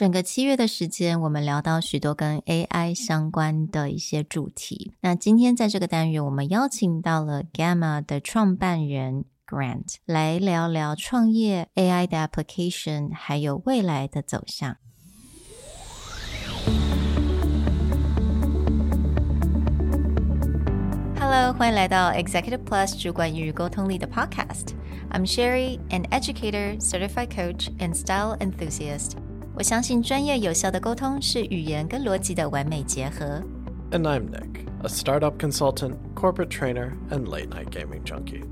整个7月的时间，我们聊到许多跟 AI 相关的一些主题。那今天在这个单元，我们邀请到了 Gamma 的创办人 Grant 来聊聊创业 AI 的 application 还有未来的走向。Hello, 欢迎来到 Executive Plus 主管与沟通力的 podcast. I'm Sherry, an educator, certified coach, and style enthusiast. 我相信专业有效的沟通是语言跟逻辑的完美结合。And I'm Nick, a startup consultant, corporate trainer, and late-night gaming junkie.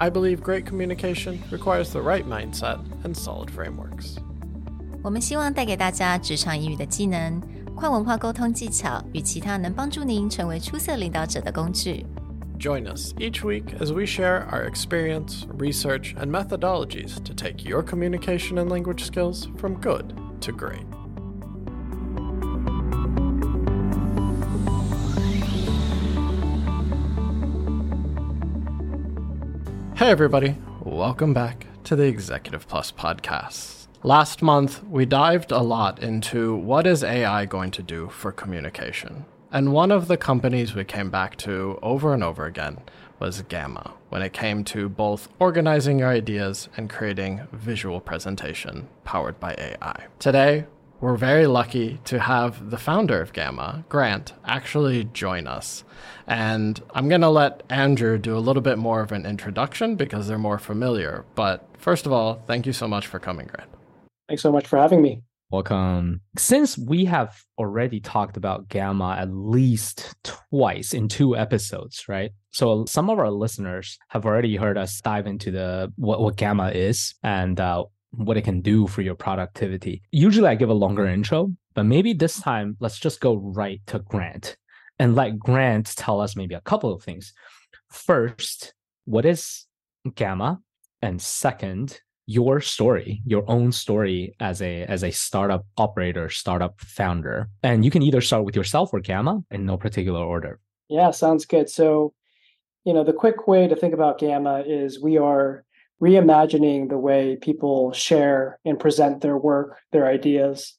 I believe great communication requires the right mindset and solid frameworks. 我们希望带给大家职场英语的技能、跨文化沟通技巧与其他能帮助您成为出色领导者的工具。Join us each week as we share our experience, research, and methodologies to take your communication and language skills from good to great. Hey everybody, welcome back to the Executive Plus podcast. Last month, we dived a lot into what is AI going to do for communication.And one of the companies we came back to over and over again was Gamma, when it came to both organizing your ideas and creating visual presentation powered by AI. Today, we're very lucky to have the founder of Gamma, Grant, actually join us. And I'm going to let Andrew do a little bit more of an introduction because they're more familiar. But first of all, thank you so much for coming, Grant. Thanks so much for having me.Welcome. Since we have already talked about Gamma at least twice in 2 episodes, right? So some of our listeners have already heard us dive into what Gamma is and what it can do for your productivity. Usually I give a longer intro, but maybe this time, let's just go right to Grant and let Grant tell us maybe a couple of things. First, what is Gamma? And second,your story, your own story as a startup operator, startup founder. And you can either start with yourself or Gamma in no particular order. Yeah, sounds good. So, the quick way to think about Gamma is we are reimagining the way people share and present their work, their ideas.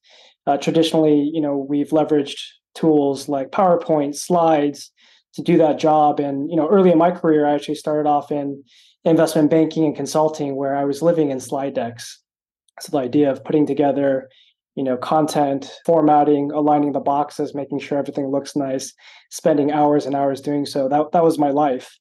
Traditionally, we've leveraged tools like PowerPoint, slides to do that job. And, early in my career, I actually started off in investment banking and consulting, where I was living in slide decks. So the idea of putting together, content, formatting, aligning the boxes, making sure everything looks nice, spending hours and hours doing so, that was my life.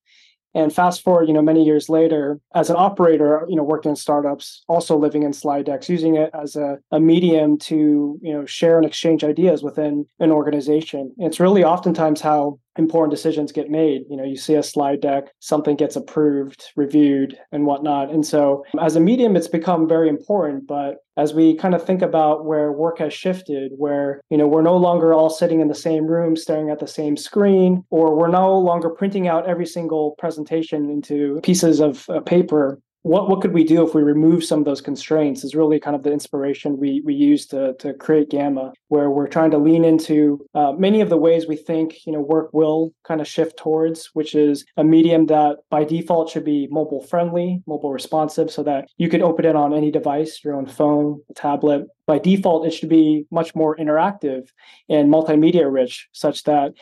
And fast forward, many years later, as an operator, working in startups, also living in slide decks, using it as a medium to, share and exchange ideas within an organization. And it's really oftentimes how important decisions get made. You see a slide deck, something gets approved, reviewed, and whatnot. And so as a medium, it's become very important. But as we kind of think about where work has shifted, where, we're no longer all sitting in the same room, staring at the same screen, or we're no longer printing out every single presentation into pieces of paper.What could we do if we remove some of those constraints is really kind of the inspiration we use to create Gamma, where we're trying to lean into many of the ways we think, work will kind of shift towards, which is a medium that by default should be mobile friendly, mobile responsive, so that you could open it on any device, your own phone, tablet.By default, it should be much more interactive and multimedia rich, such that,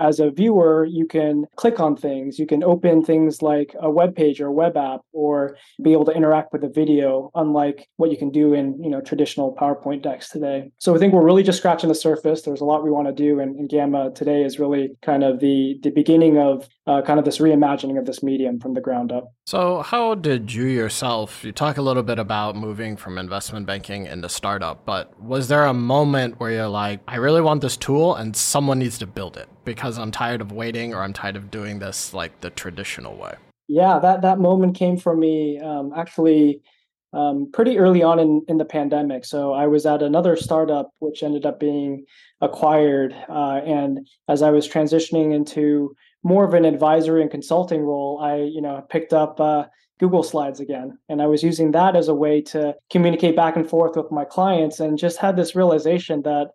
as a viewer, you can click on things, you can open things like a web page or a web app, or be able to interact with a video, unlike what you can do in, traditional PowerPoint decks today. So I think we're really just scratching the surface. There's a lot we want to do, and Gamma today is really kind of the beginning of kind of this reimagining of this medium from the ground up. So how did you talk a little bit about moving from investment banking into startups.But was there a moment where you're like, I really want this tool and someone needs to build it because I'm tired of waiting or I'm tired of doing this like the traditional way? Yeah, that moment came from me actually pretty early on in the pandemic. So I was at another startup, which ended up being acquired. And as I was transitioning into more of an advisory and consulting role, I picked up Google Slides again. And I was using that as a way to communicate back and forth with my clients, and just had this realization that,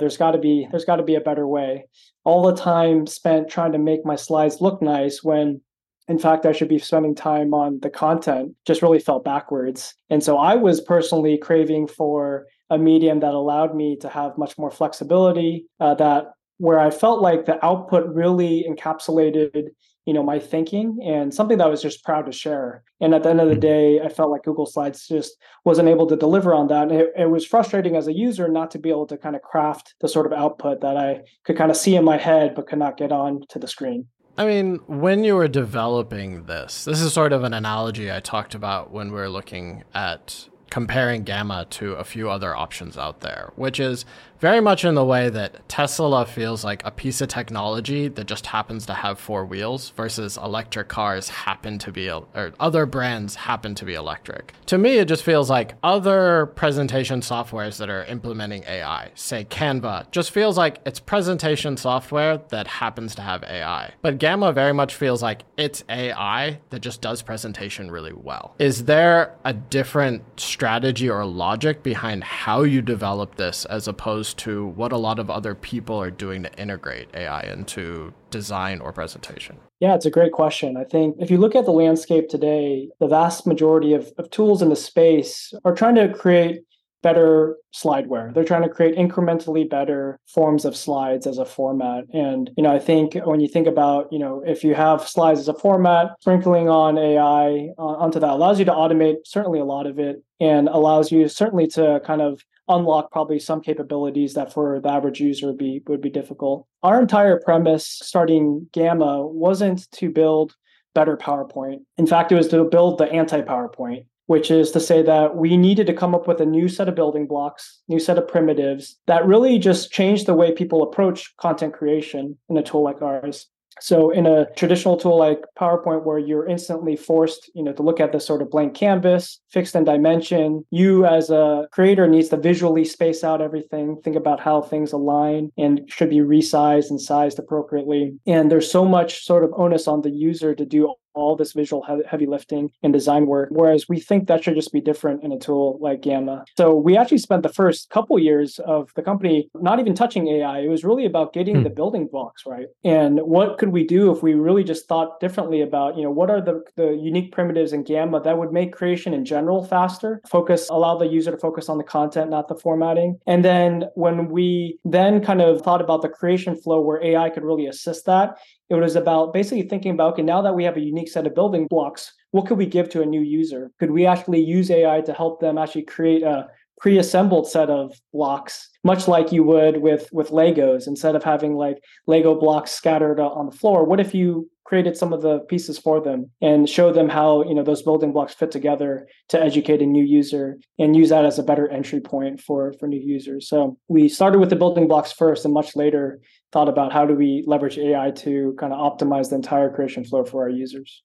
there's got to be a better way. All the time spent trying to make my slides look nice when, in fact, I should be spending time on the content, just really felt backwards. And so I was personally craving for a medium that allowed me to have much more flexibility, that where I felt like the output really encapsulated, my thinking, and something that I was just proud to share. And at the end of the day, I felt like Google Slides just wasn't able to deliver on that. And it was frustrating as a user not to be able to kind of craft the sort of output that I could kind of see in my head, but could not get on to the screen. I mean, when you were developing this is sort of an analogy I talked about when we were looking at comparing Gamma to a few other options out there, which is very much in the way that Tesla feels like a piece of technology that just happens to have four wheels versus electric cars happen to be, or other brands happen to be electric. To me, it just feels like other presentation softwares that are implementing AI, say Canva, just feels like it's presentation software that happens to have AI. But Gamma very much feels like it's AI that just does presentation really well. Is there a different strategy or logic behind how you develop this as opposed to what a lot of other people are doing to integrate AI into design or presentation? Yeah, it's a great question. I think if you look at the landscape today, the vast majority of tools in the space are trying to create better slideware. They're trying to create incrementally better forms of slides as a format. And, I think when you think about, if you have slides as a format, sprinkling on AI onto that allows you to automate certainly a lot of it, and allows you certainly to kind of unlock probably some capabilities that for the average user would be difficult. Our entire premise starting Gamma wasn't to build better PowerPoint. In fact, it was to build the anti-PowerPoint, which is to say that we needed to come up with a new set of building blocks, new set of primitives that really just changed the way people approach content creation in a tool like ours. So in a traditional tool like PowerPoint, where you're instantly forced, to look at this sort of blank canvas, fixed in dimension, you as a creator needs to visually space out everything, think about how things align and should be resized and sized appropriately. And there's so much sort of onus on the user to do all this visual heavy lifting and design work, whereas we think that should just be different in a tool like Gamma. So we actually spent the first couple years of the company not even touching AI. It was really about getting the building blocks right. And what could we do if we really just thought differently about, what are the unique primitives in Gamma that would make creation in general faster, allow the user to focus on the content, not the formatting. And then when we then kind of thought about the creation flow where AI could really assist that, it was about basically thinking about, okay, now that we have a unique set of building blocks, what could we give to a new user? Could we actually use AI to help them actually create a pre-assembled set of blocks, much like you would with Legos? Instead of having like Lego blocks scattered on the floor, what if you created some of the pieces for them and show them how those building blocks fit together to educate a new user and use that as a better entry point for new users? So we started with the building blocks first, and much later thought about how do we leverage AI to kind of optimize the entire creation flow for our users.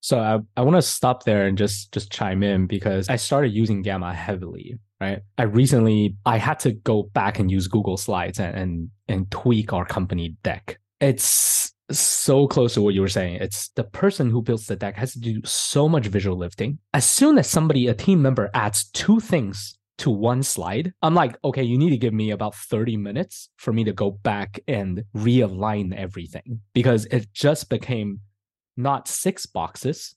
So I want to stop there and just chime in, because I started using Gamma heavily, right? I had to go back and use Google Slides and tweak our company deck. It's so close to what you were saying. It's the person who builds the deck has to do so much visual lifting. As soon as a team member adds two things to one slide, I'm like, okay, you need to give me about 30 minutes for me to go back and realign everything, because it just became not 6 boxes,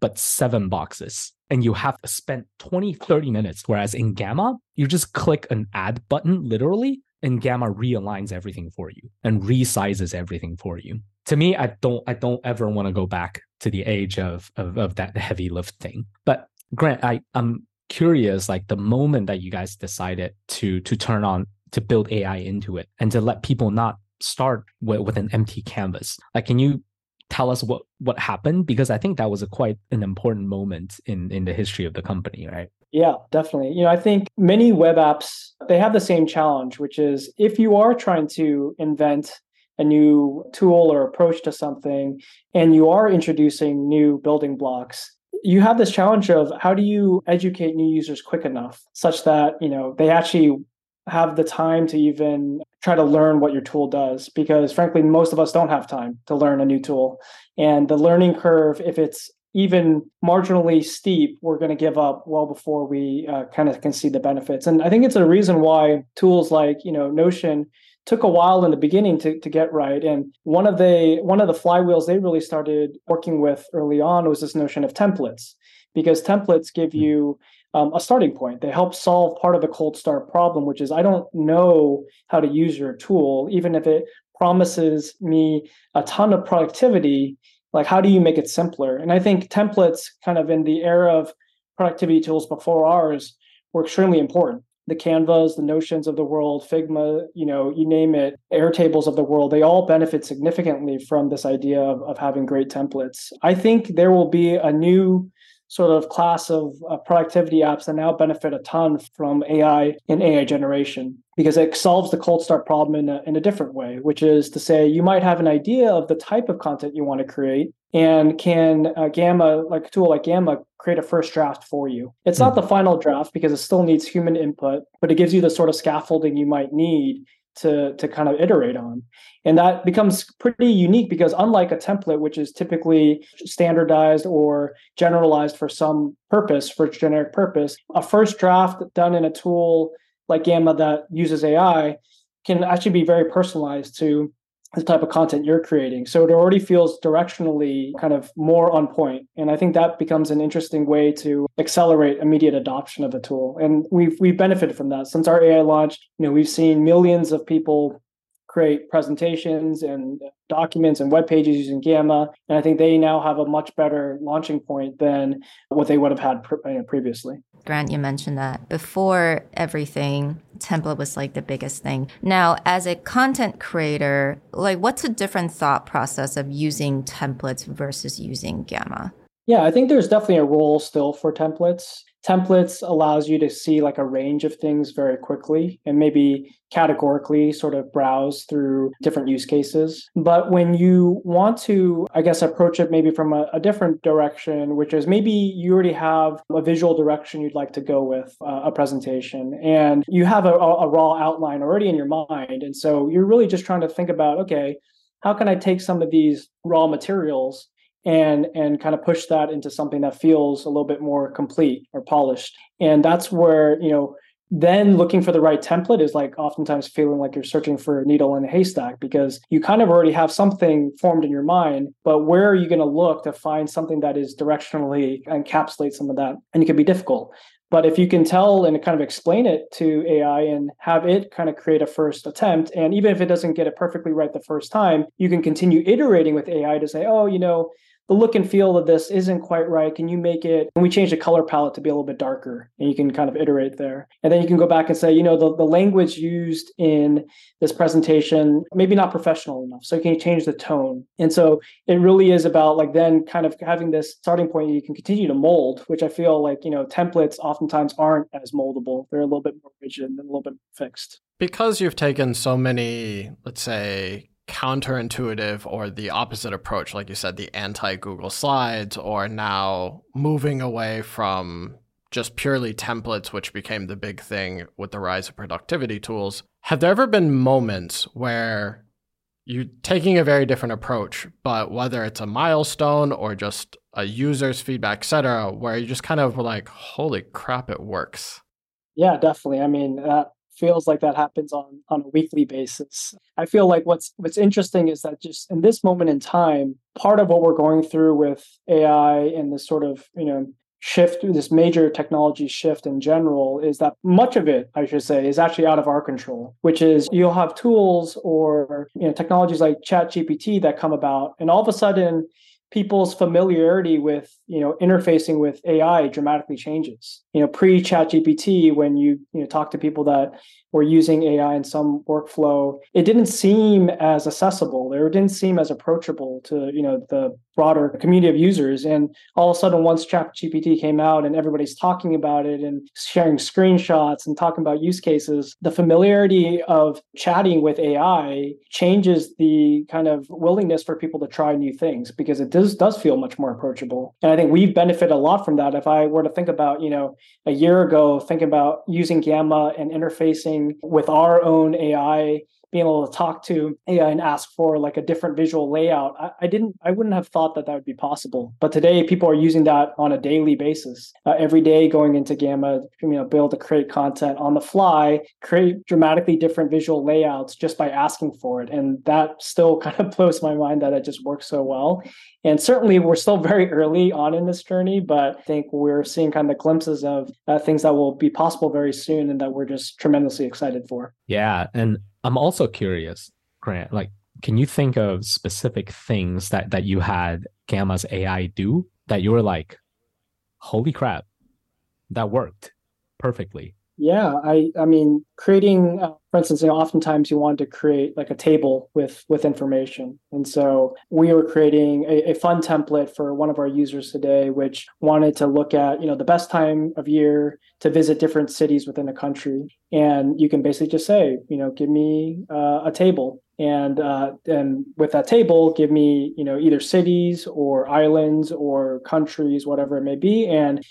but 7 boxes. And you have to spend 20, 30 minutes. Whereas in Gamma, you just click an add button literally, and Gamma realigns everything for you and resizes everything for you. To me, I don't ever want to go back to the age of that heavy lifting. But Grant, I'm curious, like the moment that you guys decided to turn on, to build AI into it and to let people not start with an empty canvas, like, can you tell us what happened? Because I think that was quite an important moment in the history of the company, right? Yeah, definitely. I think many web apps, they have the same challenge, which is if you are trying to invent a new tool or approach to something, and you are introducing new building blocks, you have this challenge of how do you educate new users quick enough such that, they actually have the time to even try to learn what your tool does, because frankly, most of us don't have time to learn a new tool. And the learning curve, if it's even marginally steep, we're going to give up well before we kind of can see the benefits. And I think it's a reason why tools like, Notion took a while in the beginning to get right. And one of the flywheels they really started working with early on was this notion of templates, because templates give you a starting point. They help solve part of the cold start problem, which is I don't know how to use your tool, even if it promises me a ton of productivity. Like, how do you make it simpler? And I think templates, kind of in the era of productivity tools before ours, were extremely important. The Canvas, the Notions of the world, Figma, you know, you name it, Airtables of the world, they all benefit significantly from this idea of having great templates. I think there will be a new sort of class of productivity apps that now benefit a ton from AI and AI generation, because it solves the cold start problem in a different way, which is to say you might have an idea of the type of content you want to create, and can a tool like Gamma create a first draft for you. It's not the final draft because it still needs human input, but it gives you the sort of scaffolding you might need to kind of iterate on. And that becomes pretty unique, because unlike a template, which is typically standardized or generalized for some purpose, for generic purpose, a first draft done in a tool like Gamma that uses AI can actually be very personalized to the type of content you're creating. So it already feels directionally kind of more on point. And I think that becomes an interesting way to accelerate immediate adoption of the tool. And we've benefited from that. Since our AI launch, you know, we've seen millions of people create presentations and documents and web pages using Gamma. And I think they now have a much better launching point than what they would have had previously. Grant, you mentioned that before everything, template was like the biggest thing. Now, as a content creator, like, what's a different thought process of using templates versus using Gamma? Yeah, I think there's definitely a role still for templates. Templates allows you to see like a range of things very quickly and maybe categorically sort of browse through different use cases. But when you want to, I guess, approach it maybe from a different direction, which is maybe you already have a visual direction you'd like to go with a presentation, and you have a raw outline already in your mind. And so you're really just trying to think about, okay, how can I take some of these raw materials and kind of push that into something that feels a little bit more complete or polished. And that's where, you know, then looking for the right template is like oftentimes feeling like you're searching for a needle in a haystack, because you kind of already have something formed in your mind, but where are you going to look to find something that is directionally encapsulates some of that? And it can be difficult. But if you can tell and kind of explain it to AI and have it kind of create a first attempt, and even if it doesn't get it perfectly right the first time, you can continue iterating with AI to say, oh, you know, the look and feel of this isn't quite right. Can you make it? Can we change the color palette to be a little bit darker? And you can kind of iterate there. And then you can go back and say, you know, the language used in this presentation, maybe not professional enough. So can you change the tone? And so it really is about like then kind of having this starting point you can continue to mold, which I feel like, you know, templates oftentimes aren't as moldable. They're a little bit more rigid and a little bit fixed. Because you've taken so many, let's say, counterintuitive or the opposite approach, like you said, the anti-Google Slides, or now moving away from just purely templates, which became the big thing with the rise of productivity tools. Have there ever been moments where you're taking a very different approach, but whether it's a milestone or just a user's feedback, et cetera, where you just kind of were like, holy crap, it works? Yeah, definitely. I mean, feels like that happens on a weekly basis. I feel like what's interesting is that just in this moment in time, part of what we're going through with AI and this sort of, you know, shift, this major technology shift in general, is that much of it, I should say, is actually out of our control, which is you'll have tools or, you know, technologies like ChatGPT that come about, and all of a sudden people's familiarity with, you know, interfacing with AI dramatically changes. You know, pre-ChatGPT, when you talk to people that were using AI in some workflow, it didn't seem as accessible, or it didn't seem as approachable to, you know, the broader community of users. And all of a sudden, once ChatGPT came out and everybody's talking about it and sharing screenshots and talking about use cases, the familiarity of chatting with AI changes the kind of willingness for people to try new things, because it does feel much more approachable. And I think we've benefited a lot from that. If I were to think about, you know, a year ago, thinking about using Gamma and interfacing with our own AI being able to talk to AI and ask for like a different visual layout. I wouldn't have thought that would be possible. But today, people are using that on a daily basis. Every day going into Gamma, be able to create content on the fly, create dramatically different visual layouts just by asking for it. And that still kind of blows my mind that it just works so well. And certainly, we're still very early on in this journey, but I think we're seeing kind of glimpses of things that will be possible very soon and that we're just tremendously excited for. Yeah. And I'm also curious, Grant, like, can you think of specific things that you had Gamma's AI do that you were like, holy crap, that worked perfectly? Yeah, I mean, creating, for instance, oftentimes you want to create like a table with information. And so we were creating a fun template for one of our users today, which wanted to look at, the best time of year to visit different cities within a country. And you can basically just say, give me a table. And with that table, give me, either cities or islands or countries, whatever it may be, and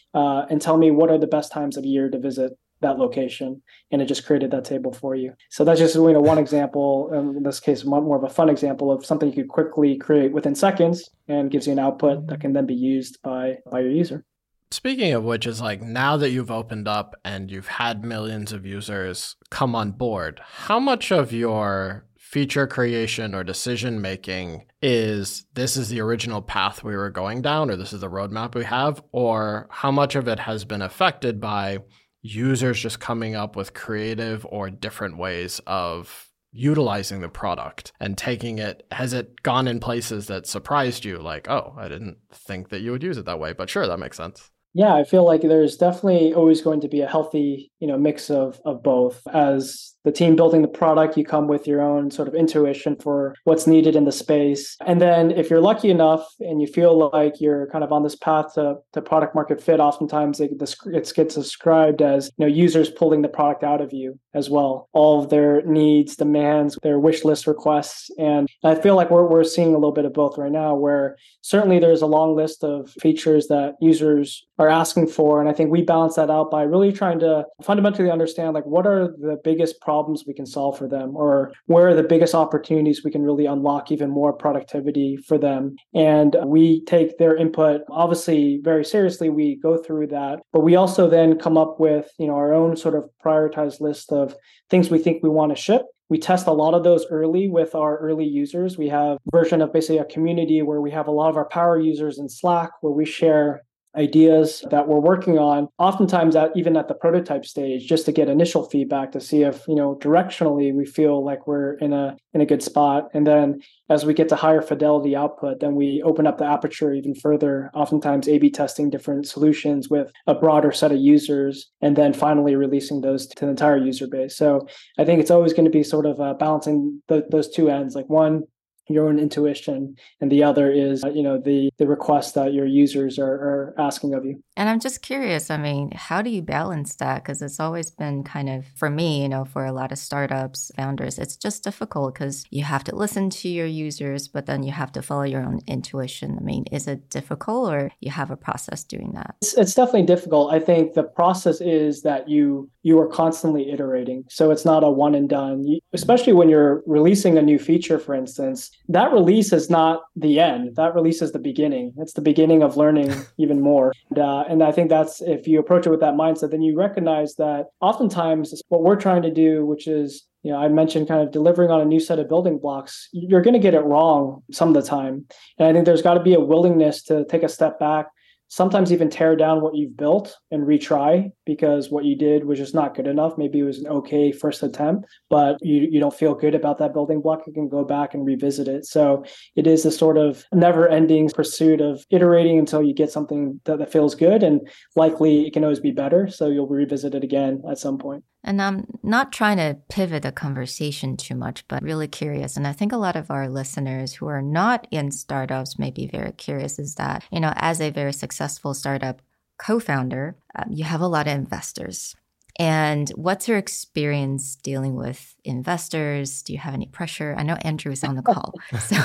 tell me what are the best times of year to visit that location, and it just created that table for you. So that's just one example, in this case, more of a fun example of something you could quickly create within seconds and gives you an output that can then be used by your user. Speaking of which, is like, now that you've opened up and you've had millions of users come on board, how much of your feature creation or decision making is this is the original path we were going down, or this is the roadmap we have, or how much of it has been affected by users just coming up with creative or different ways of utilizing the product and taking it? Has it gone in places that surprised you? Like, oh, I didn't think that you would use it that way, but sure, that makes sense. Yeah, I feel like there's definitely always going to be a healthy, mix of both. As the team building the product, you come with your own sort of intuition for what's needed in the space. And then if you're lucky enough and you feel like you're kind of on this path to product market fit, oftentimes it gets described as, users pulling the product out of you as well. All of their needs, demands, their wish list requests. And I feel like we're seeing a little bit of both right now, where certainly there's a long list of features that users are asking for. And I think we balance that out by really trying to fundamentally understand, like, what are the biggest problems we can solve for them, or where are the biggest opportunities we can really unlock even more productivity for them. And we take their input, obviously, very seriously. We go through that, but we also then come up with, our own sort of prioritized list of things we think we want to ship. We test a lot of those early with our early users. We have a version of basically a community where we have a lot of our power users in Slack, where we share ideas that we're working on, oftentimes even at the prototype stage, just to get initial feedback to see if, directionally we feel like we're in a good spot. And then as we get to higher fidelity output, then we open up the aperture even further, oftentimes A/B testing different solutions with a broader set of users, and then finally releasing those to the entire user base. So I think it's always going to be sort of balancing those two ends, like one, your own intuition, and the other is, the request that your users are asking of you. And I'm just curious, I mean, how do you balance that? Because it's always been kind of, for me, for a lot of startups, founders, it's just difficult because you have to listen to your users, but then you have to follow your own intuition. I mean, is it difficult, or you have a process doing that? It's definitely difficult. I think the process is that you are constantly iterating. So it's not a one and done, especially when you're releasing a new feature, for instance. That release is not the end. That release is the beginning. It's the beginning of learning even more. And I think that's, if you approach it with that mindset, then you recognize that oftentimes what we're trying to do, which is, I mentioned kind of delivering on a new set of building blocks, you're going to get it wrong some of the time. And I think there's got to be a willingness to take a step back, sometimes even tear down what you've built and retry, because what you did was just not good enough. Maybe it was an okay first attempt, but you don't feel good about that building block. You can go back and revisit it. So it is a sort of never-ending pursuit of iterating until you get something that feels good, and likely it can always be better. So you'll revisit it again at some point. And I'm not trying to pivot the conversation too much, but really curious. And I think a lot of our listeners who are not in startups may be very curious, is that, as a very successful startup co-founder, you have a lot of investors. And what's your experience dealing with investors? Do you have any pressure? I know Andrew is on the call. So.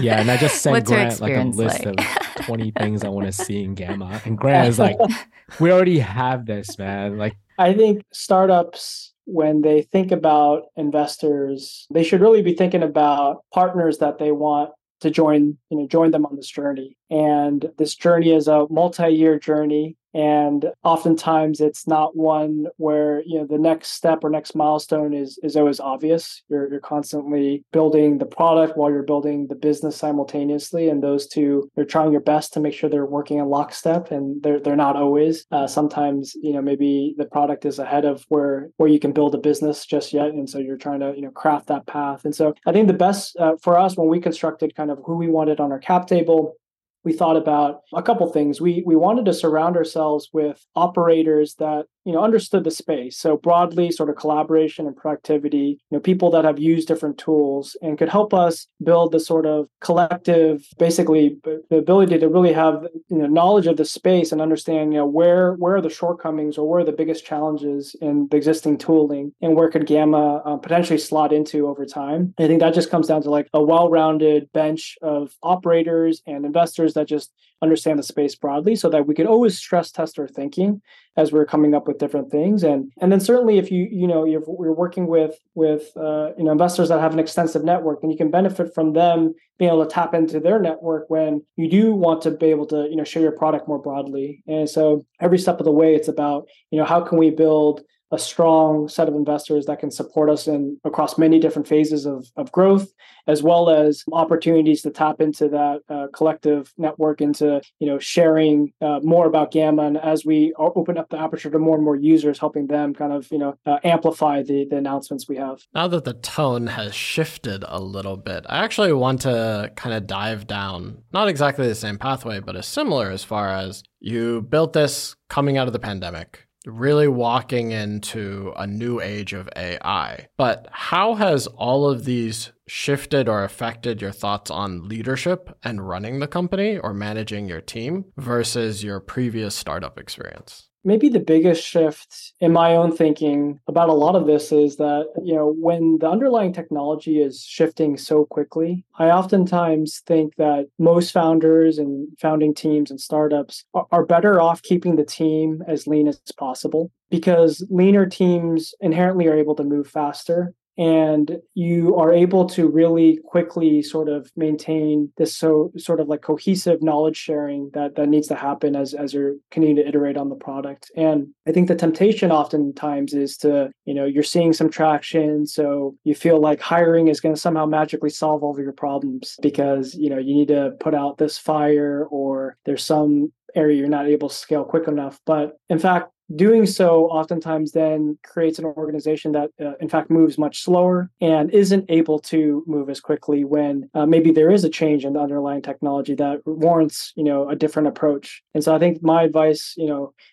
Yeah, and I just sent Grant like a list of 20 things I want to see in Gamma. And Grant is like, we already have this, man. Like, I think startups when they think about investors, they should really be thinking about partners that they want to join them on this journey. And this journey is a multi-year journey. And oftentimes it's not one where, the next step or next milestone is always obvious. You're constantly building the product while you're building the business simultaneously. And those two, you're trying your best to make sure they're working in lockstep, and they're not always. Sometimes, maybe the product is ahead of where you can build a business just yet. And so you're trying to, craft that path. And so I think the best for us, when we constructed kind of who we wanted on our cap table, we thought about a couple things. We wanted to surround ourselves with operators that understood the space. So broadly, sort of collaboration and productivity, people that have used different tools and could help us build the sort of collective, basically the ability to really have knowledge of the space and understand, where are the shortcomings or where are the biggest challenges in the existing tooling, and where could Gamma potentially slot into over time. And I think that just comes down to like a well-rounded bench of operators and investors that just understand the space broadly, so that we could always stress test our thinking as we're coming up with different things. And then certainly if you're working with investors that have an extensive network, then you can benefit from them being able to tap into their network when you do want to be able to, share your product more broadly. And so every step of the way, it's about, how can we build a strong set of investors that can support us across many different phases of growth, as well as opportunities to tap into that collective network, into sharing more about Gamma, and as we open up the aperture to more and more users, helping them kind of amplify the announcements we have. Now that the tone has shifted a little bit, I actually want to kind of dive down not exactly the same pathway, but a similar, as far as you built this coming out of the pandemic, really walking into a new age of AI. But how has all of these shifted or affected your thoughts on leadership and running the company or managing your team versus your previous startup experience? Maybe the biggest shift in my own thinking about a lot of this is that, when the underlying technology is shifting so quickly, I oftentimes think that most founders and founding teams and startups are better off keeping the team as lean as possible, because leaner teams inherently are able to move faster. And you are able to really quickly sort of maintain this sort of like cohesive knowledge sharing that needs to happen as you're continuing to iterate on the product. And I think the temptation oftentimes is to, you're seeing some traction, so you feel like hiring is going to somehow magically solve all of your problems because, you need to put out this fire or there's some area you're not able to scale quick enough. But in fact, doing so oftentimes then creates an organization that, in fact, moves much slower and isn't able to move as quickly when maybe there is a change in the underlying technology that warrants, a different approach. And so I think my advice,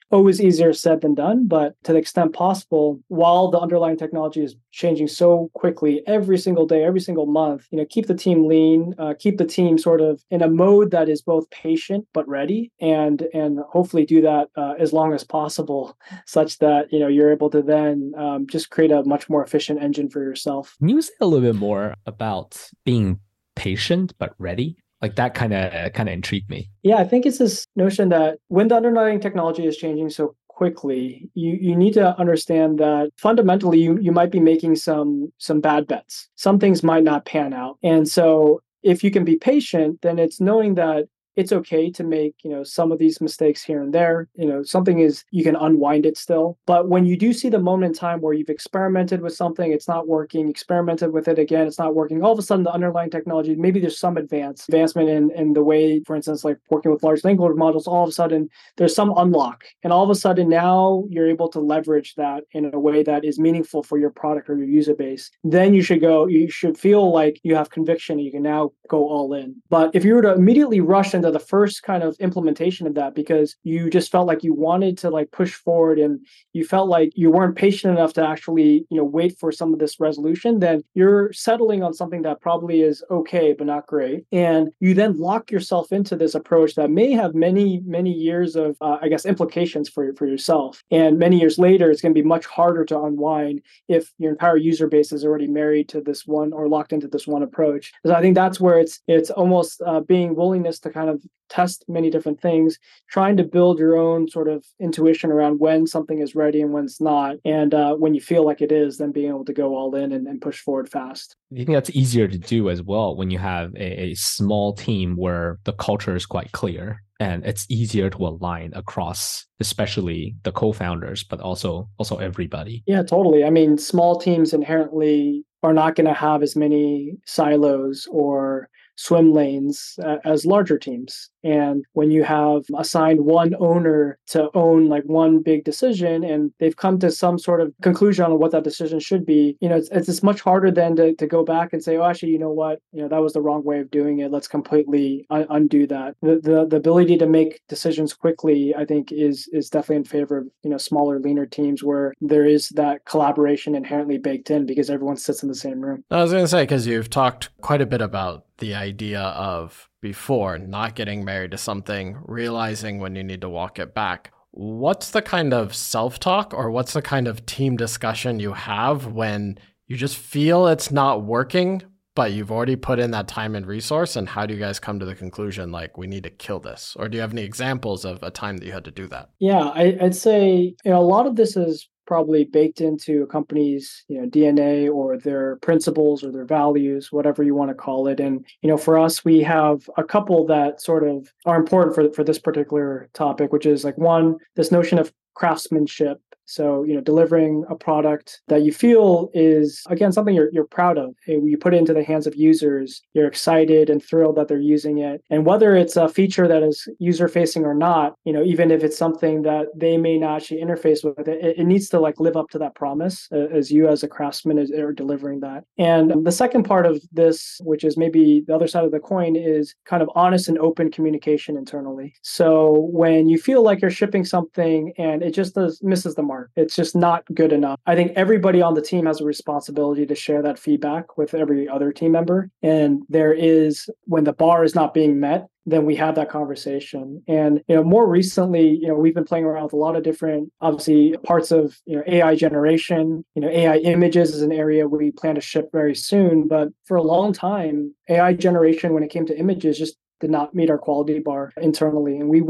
always easier said than done, but to the extent possible, while the underlying technology is changing so quickly every single day, every single month, keep the team lean, keep the team sort of in a mode that is both patient but ready, and hopefully do that as long as possible, such that you're able to then just create a much more efficient engine for yourself. Can you say a little bit more about being patient but ready? Like that kind of intrigued me. Yeah, I think it's this notion that when the underlying technology is changing so quickly, you need to understand that fundamentally you might be making some bad bets. Some things might not pan out. And so if you can be patient, then it's knowing that it's okay to make, some of these mistakes here and there. Something is, you can unwind it still. But when you do see the moment in time where you've experimented with something, it's not working, experimented with it again, it's not working, all of a sudden the underlying technology, maybe there's some advancement in the way, for instance, like working with large language models, all of a sudden there's some unlock. And all of a sudden now you're able to leverage that in a way that is meaningful for your product or your user base. Then you should feel like you have conviction and you can now go all in. But if you were to immediately rush into the first kind of implementation of that because you just felt like you wanted to like push forward and you felt like you weren't patient enough to actually, wait for some of this resolution, then you're settling on something that probably is okay, but not great. And you then lock yourself into this approach that may have many, many years of, implications for yourself. And many years later, it's going to be much harder to unwind if your entire user base is already married to this one or locked into this one approach. So I think that's where it's almost being willingness to kind of of test many different things, trying to build your own sort of intuition around when something is ready and when it's not. And when you feel like it is, then being able to go all in and push forward fast. Do you think that's easier to do as well when you have a small team where the culture is quite clear and it's easier to align across, especially the co-founders, but also everybody? Yeah, totally. I mean, small teams inherently are not going to have as many silos or swim lanes as larger teams. And when you have assigned one owner to own like one big decision and they've come to some sort of conclusion on what that decision should be, you know, it's much harder than to go back and say, oh, actually, you know what, you know, that was the wrong way of doing it. Let's completely undo that. The ability to make decisions quickly, I think, is definitely in favor of, you know, smaller, leaner teams where there is that collaboration inherently baked in because everyone sits in the same room. I was going to say, because you've talked quite a bit about the idea of before not getting married to something, realizing when you need to walk it back. What's the kind of self-talk or what's the kind of team discussion you have when you just feel it's not working, but you've already put in that time and resource? And how do you guys come to the conclusion, like, we need to kill this? Or do you have any examples of a time that you had to do that? Yeah, I'd say, you know, a lot of this is probably baked into a company's, you know, DNA or their principles or their values, whatever you want to call it. And, you know, for us, we have a couple that sort of are important for this particular topic, which is like one, this notion of craftsmanship. So, you know, delivering a product that you feel is, again, something you're proud of. You put it into the hands of users, you're excited and thrilled that they're using it. And whether it's a feature that is user-facing or not, you know, even if it's something that they may not actually interface with, it needs to like live up to that promise as you as a craftsman are delivering that. And the second part of this, which is maybe the other side of the coin, is kind of honest and open communication internally. So when you feel like you're shipping something and it just misses the mark, it's just not good enough, I think everybody on the team has a responsibility to share that feedback with every other team member. And there is, when the bar is not being met, then we have that conversation. And, you know, more recently, you know, we've been playing around with a lot of different, obviously, parts of, you know, AI generation. You know, AI images is an area we plan to ship very soon. But for a long time, AI generation, when it came to images, just did not meet our quality bar internally. And we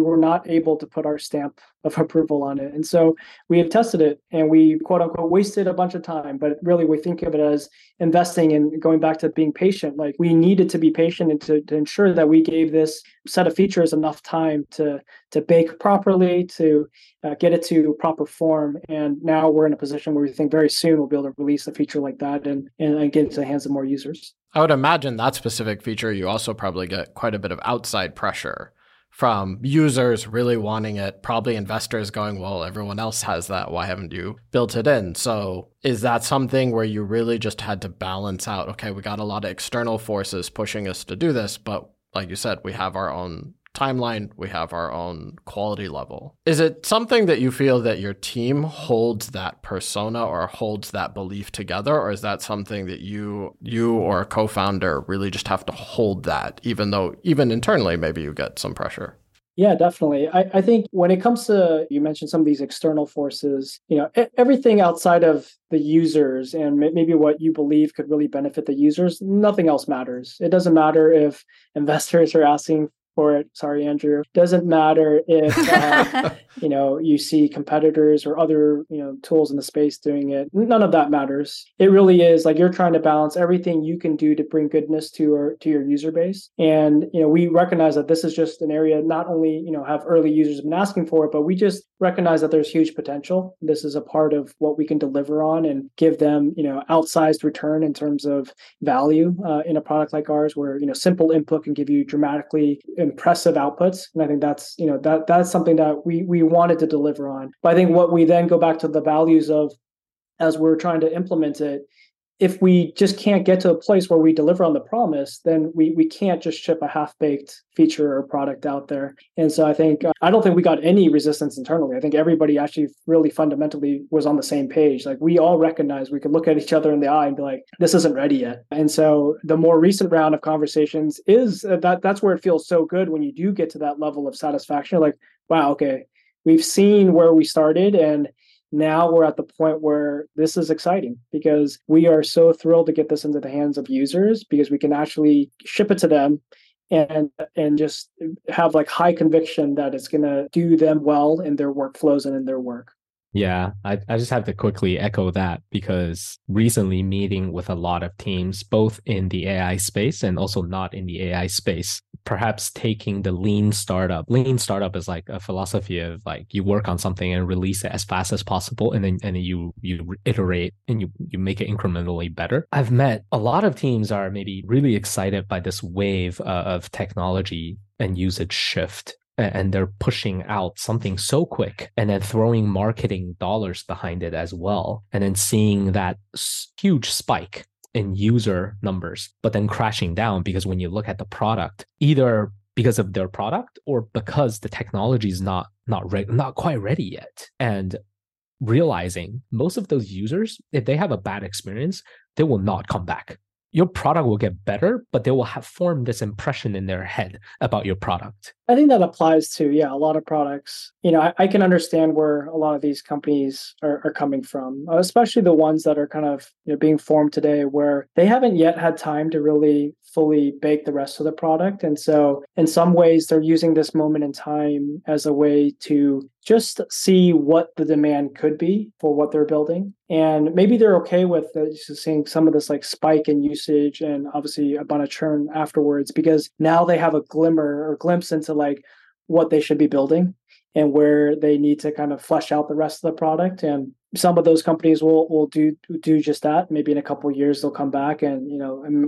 were not able to put our stamp of approval on it. And so we have tested it and we, quote unquote, wasted a bunch of time, but really we think of it as investing and going back to being patient. Like, we needed to be patient and to ensure that we gave this set of features enough time to bake properly, to get it to proper form. And now we're in a position where we think very soon we'll be able to release a feature like that and get it to the hands of more users. I would imagine that specific feature, you also probably get quite a bit of outside pressure from users really wanting it, probably investors going, well, everyone else has that. Why haven't you built it in? So is that something where you really just had to balance out, okay, we got a lot of external forces pushing us to do this, but like you said, we have our own timeline, we have our own quality level. Is it something that you feel that your team holds that persona or holds that belief together? Or is that something that you or a co-founder really just have to hold that, even though even internally, maybe you get some pressure? Yeah, definitely. I think when it comes to, you mentioned some of these external forces, you know, everything outside of the users and maybe what you believe could really benefit the users, nothing else matters. It doesn't matter if investors are asking for it. Sorry, Andrew. Doesn't matter if you know, you see competitors or other, you know, tools in the space doing it. None of that matters. It really is like you're trying to balance everything you can do to bring goodness to your user base. And, you know, we recognize that this is just an area not only, you know, have early users been asking for it, but we just recognize that there's huge potential. This is a part of what we can deliver on and give them, you know, outsized return in terms of value in a product like ours, where, you know, simple input can give you dramatically impressive outputs. And I think that's, you know, that's something that we wanted to deliver on. But I think what we then go back to the values of, as we're trying to implement it, if we just can't get to a place where we deliver on the promise, then we can't just ship a half-baked feature or product out there. And so I think, I don't think we got any resistance internally. I think everybody actually really fundamentally was on the same page. Like, we all recognize we could look at each other in the eye and be like, this isn't ready yet. And so the more recent round of conversations is that's where it feels so good when you do get to that level of satisfaction. You're like, wow, okay, we've seen where we started and now we're at the point where this is exciting because we are so thrilled to get this into the hands of users because we can actually ship it to them and just have like high conviction that it's going to do them well in their workflows and in their work. Yeah, I just have to quickly echo that, because recently meeting with a lot of teams, both in the AI space and also not in the AI space, perhaps taking the lean startup. Lean startup is like a philosophy of like you work on something and release it as fast as possible, and then you iterate and you make it incrementally better. I've met a lot of teams are maybe really excited by this wave of technology and usage shift, and they're pushing out something so quick and then throwing marketing dollars behind it as well, and then seeing that huge spike in user numbers, but then crashing down, because when you look at the product, either because of their product or because the technology is not quite ready yet, and realizing most of those users, if they have a bad experience, they will not come back. Your product will get better, but they will have formed this impression in their head about your product. I think that applies to, a lot of products. I can understand where a lot of these companies are coming from, especially the ones that are kind of being formed today, where they haven't yet had time to really fully bake the rest of the product. And so in some ways, they're using this moment in time as a way to just see what the demand could be for what they're building. And maybe they're okay with seeing some of this like spike in usage and obviously a bunch of churn afterwards, because now they have a glimpse into like what they should be building and where they need to kind of flesh out the rest of the product. And some of those companies will do just that. Maybe in a couple of years, they'll come back and,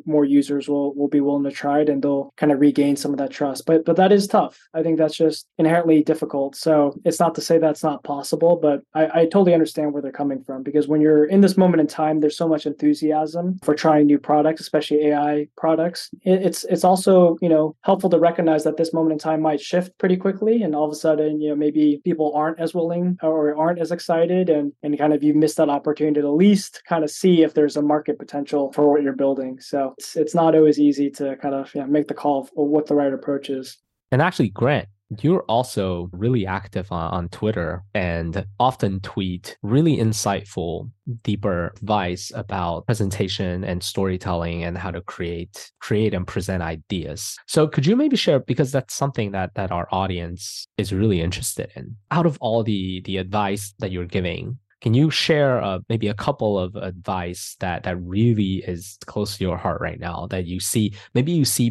more users will be willing to try it, and they'll kind of regain some of that trust. But that is tough. I think that's just inherently difficult. So it's not to say that's not possible, but I totally understand where they're coming from, because when you're in this moment in time, there's so much enthusiasm for trying new products, especially AI products. It's also, helpful to recognize that this moment in time might shift pretty quickly. And all of a sudden, maybe people aren't as willing or aren't as excited, and kind of you missed that opportunity to at least kind of see if there's a market potential for what you're building. So it's not always easy to kind of make the call of what the right approach is. And actually, Grant, you're also really active on Twitter and often tweet really insightful, deeper advice about presentation and storytelling and how to create and present ideas. So could you maybe share, because that's something that our audience is really interested in, out of all the advice that you're giving, can you share maybe a couple of advice that really is close to your heart right now, that you see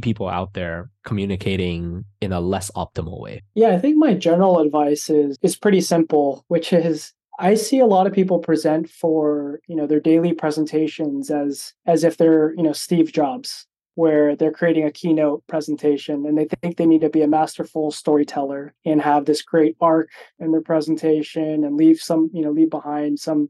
people out there communicating in a less optimal way? Yeah, I think my general advice is pretty simple, which is I see a lot of people present for, their daily presentations as if they're, Steve Jobs, where they're creating a keynote presentation and they think they need to be a masterful storyteller and have this great arc in their presentation and leave behind some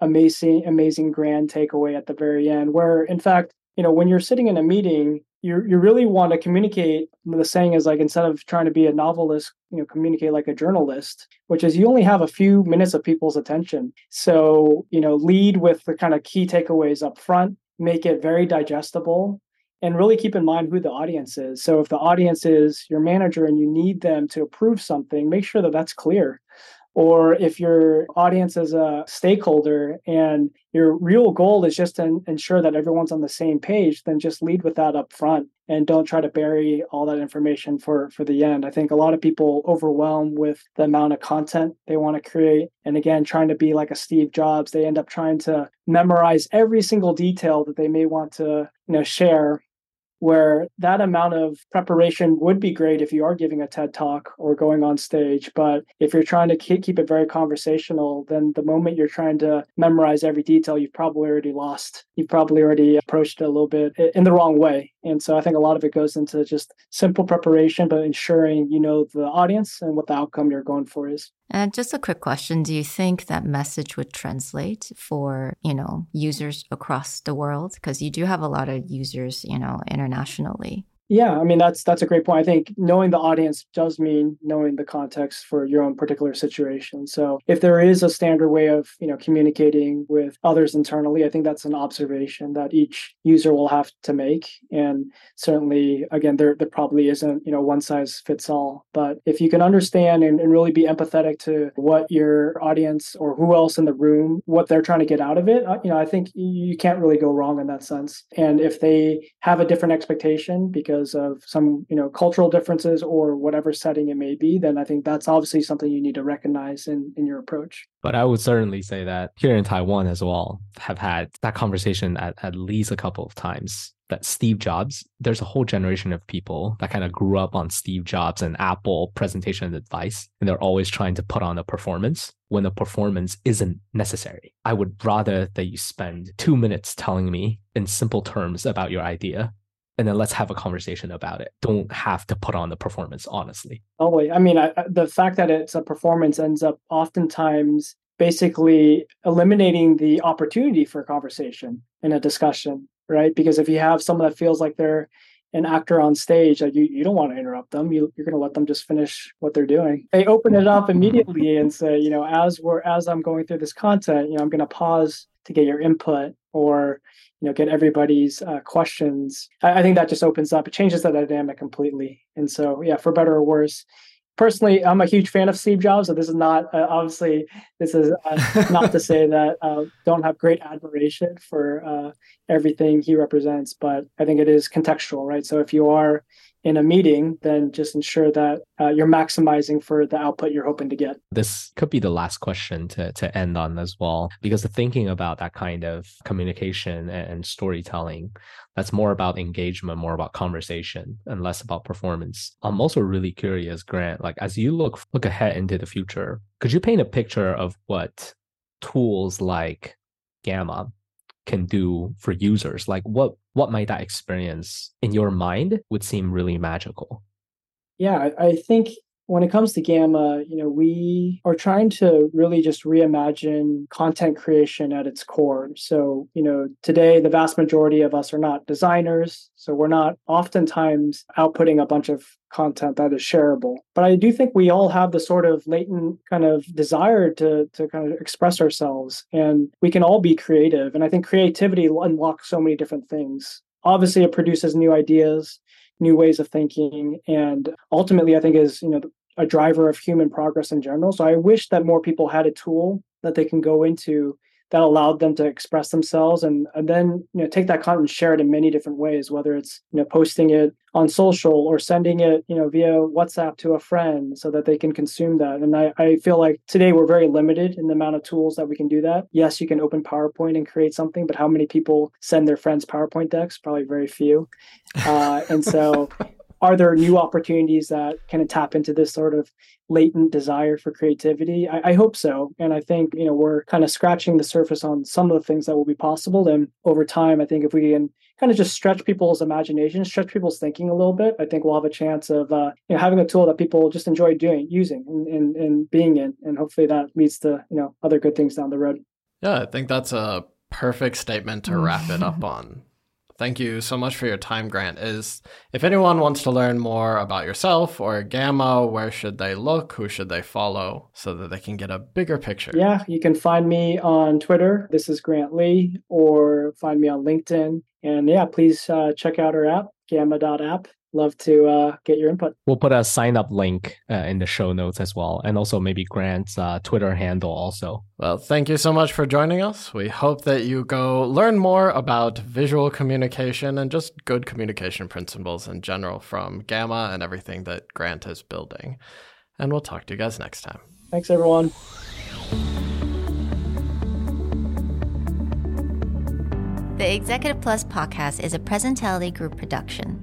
amazing grand takeaway at the very end, where in fact, when you're sitting in a meeting, you really want to communicate. The saying is like, instead of trying to be a novelist, communicate like a journalist, which is you only have a few minutes of people's attention. So, lead with the kind of key takeaways up front, make it very digestible, and really keep in mind who the audience is. So if the audience is your manager and you need them to approve something, make sure that that's clear. Or if your audience is a stakeholder and your real goal is just to ensure that everyone's on the same page, then just lead with that up front and don't try to bury all that information for the end. I think a lot of people overwhelm with the amount of content they want to create. And again, trying to be like a Steve Jobs, they end up trying to memorize every single detail that they may want to share, where that amount of preparation would be great if you are giving a TED Talk or going on stage. But if you're trying to keep it very conversational, then the moment you're trying to memorize every detail, you've probably already lost. You've probably already approached it a little bit in the wrong way. And so I think a lot of it goes into just simple preparation, but ensuring the audience and what the outcome you're going for is. And just a quick question. Do you think that message would translate for, users across the world? Because you do have a lot of users, internationally. Yeah, I mean, that's a great point. I think knowing the audience does mean knowing the context for your own particular situation. So if there is a standard way of, communicating with others internally, I think that's an observation that each user will have to make. And certainly, again, there probably isn't, one size fits all. But if you can understand and really be empathetic to what your audience or who else in the room, what they're trying to get out of it, I think you can't really go wrong in that sense. And if they have a different expectation because because of some, cultural differences or whatever setting it may be, then I think that's obviously something you need to recognize in your approach. But I would certainly say that here in Taiwan as well, have had that conversation at least a couple of times, that Steve Jobs, there's a whole generation of people that kind of grew up on Steve Jobs and Apple presentation and advice, and they're always trying to put on a performance when a performance isn't necessary. I would rather that you spend 2 minutes telling me in simple terms about your idea, and then let's have a conversation about it. Don't have to put on the performance, honestly. Totally. I mean, the fact that it's a performance ends up oftentimes basically eliminating the opportunity for a conversation and a discussion, right? Because if you have someone that feels like they're an actor on stage, like you don't want to interrupt them. You're going to let them just finish what they're doing. They open it up immediately and say, as I'm going through this content, I'm going to pause to get your input or, get everybody's questions. I think that just opens up, it changes the dynamic completely. And so, yeah, for better or worse, personally, I'm a huge fan of Steve Jobs. So this is not, obviously, this is not to say that don't have great admiration for everything he represents, but I think it is contextual, right? So if you are in a meeting, then just ensure that you're maximizing for the output you're hoping to get. This could be the last question to end on as well, because the thinking about that kind of communication and storytelling, that's more about engagement, more about conversation, and less about performance. I'm also really curious, Grant, like as you look ahead into the future, could you paint a picture of what tools like Gamma can do for users? Like what might that experience in your mind would seem really magical? Yeah, I think when it comes to Gamma, we are trying to really just reimagine content creation at its core. So, today the vast majority of us are not designers, so we're not oftentimes outputting a bunch of content that is shareable. But I do think we all have the sort of latent kind of desire to kind of express ourselves, and we can all be creative. And I think creativity unlocks so many different things. Obviously, it produces new ideas, new ways of thinking, and ultimately, I think is, a driver of human progress in general. So I wish that more people had a tool that they can go into that allowed them to express themselves and then, take that content and share it in many different ways, whether it's, posting it on social or sending it, via WhatsApp to a friend so that they can consume that. And I feel like today we're very limited in the amount of tools that we can do that. Yes, you can open PowerPoint and create something, but how many people send their friends PowerPoint decks? Probably very few. And so are there new opportunities that kind of tap into this sort of latent desire for creativity? I hope so. And I think, we're kind of scratching the surface on some of the things that will be possible. And over time, I think if we can kind of just stretch people's imagination, stretch people's thinking a little bit, I think we'll have a chance of having a tool that people just enjoy using and being in. And hopefully that leads to, other good things down the road. Yeah, I think that's a perfect statement to wrap it up on. Thank you so much for your time, Grant. If anyone wants to learn more about yourself or Gamma, where should they look? Who should they follow so that they can get a bigger picture? Yeah, you can find me on Twitter. This is Grant Lee, or find me on LinkedIn. And yeah, please check out our app, gamma.app. Love to get your input. We'll put a sign-up link in the show notes as well. And also maybe Grant's Twitter handle also. Well, thank you so much for joining us. We hope that you go learn more about visual communication and just good communication principles in general from Gamma and everything that Grant is building. And we'll talk to you guys next time. Thanks, everyone. The Executive Plus podcast is a Presentality Group production.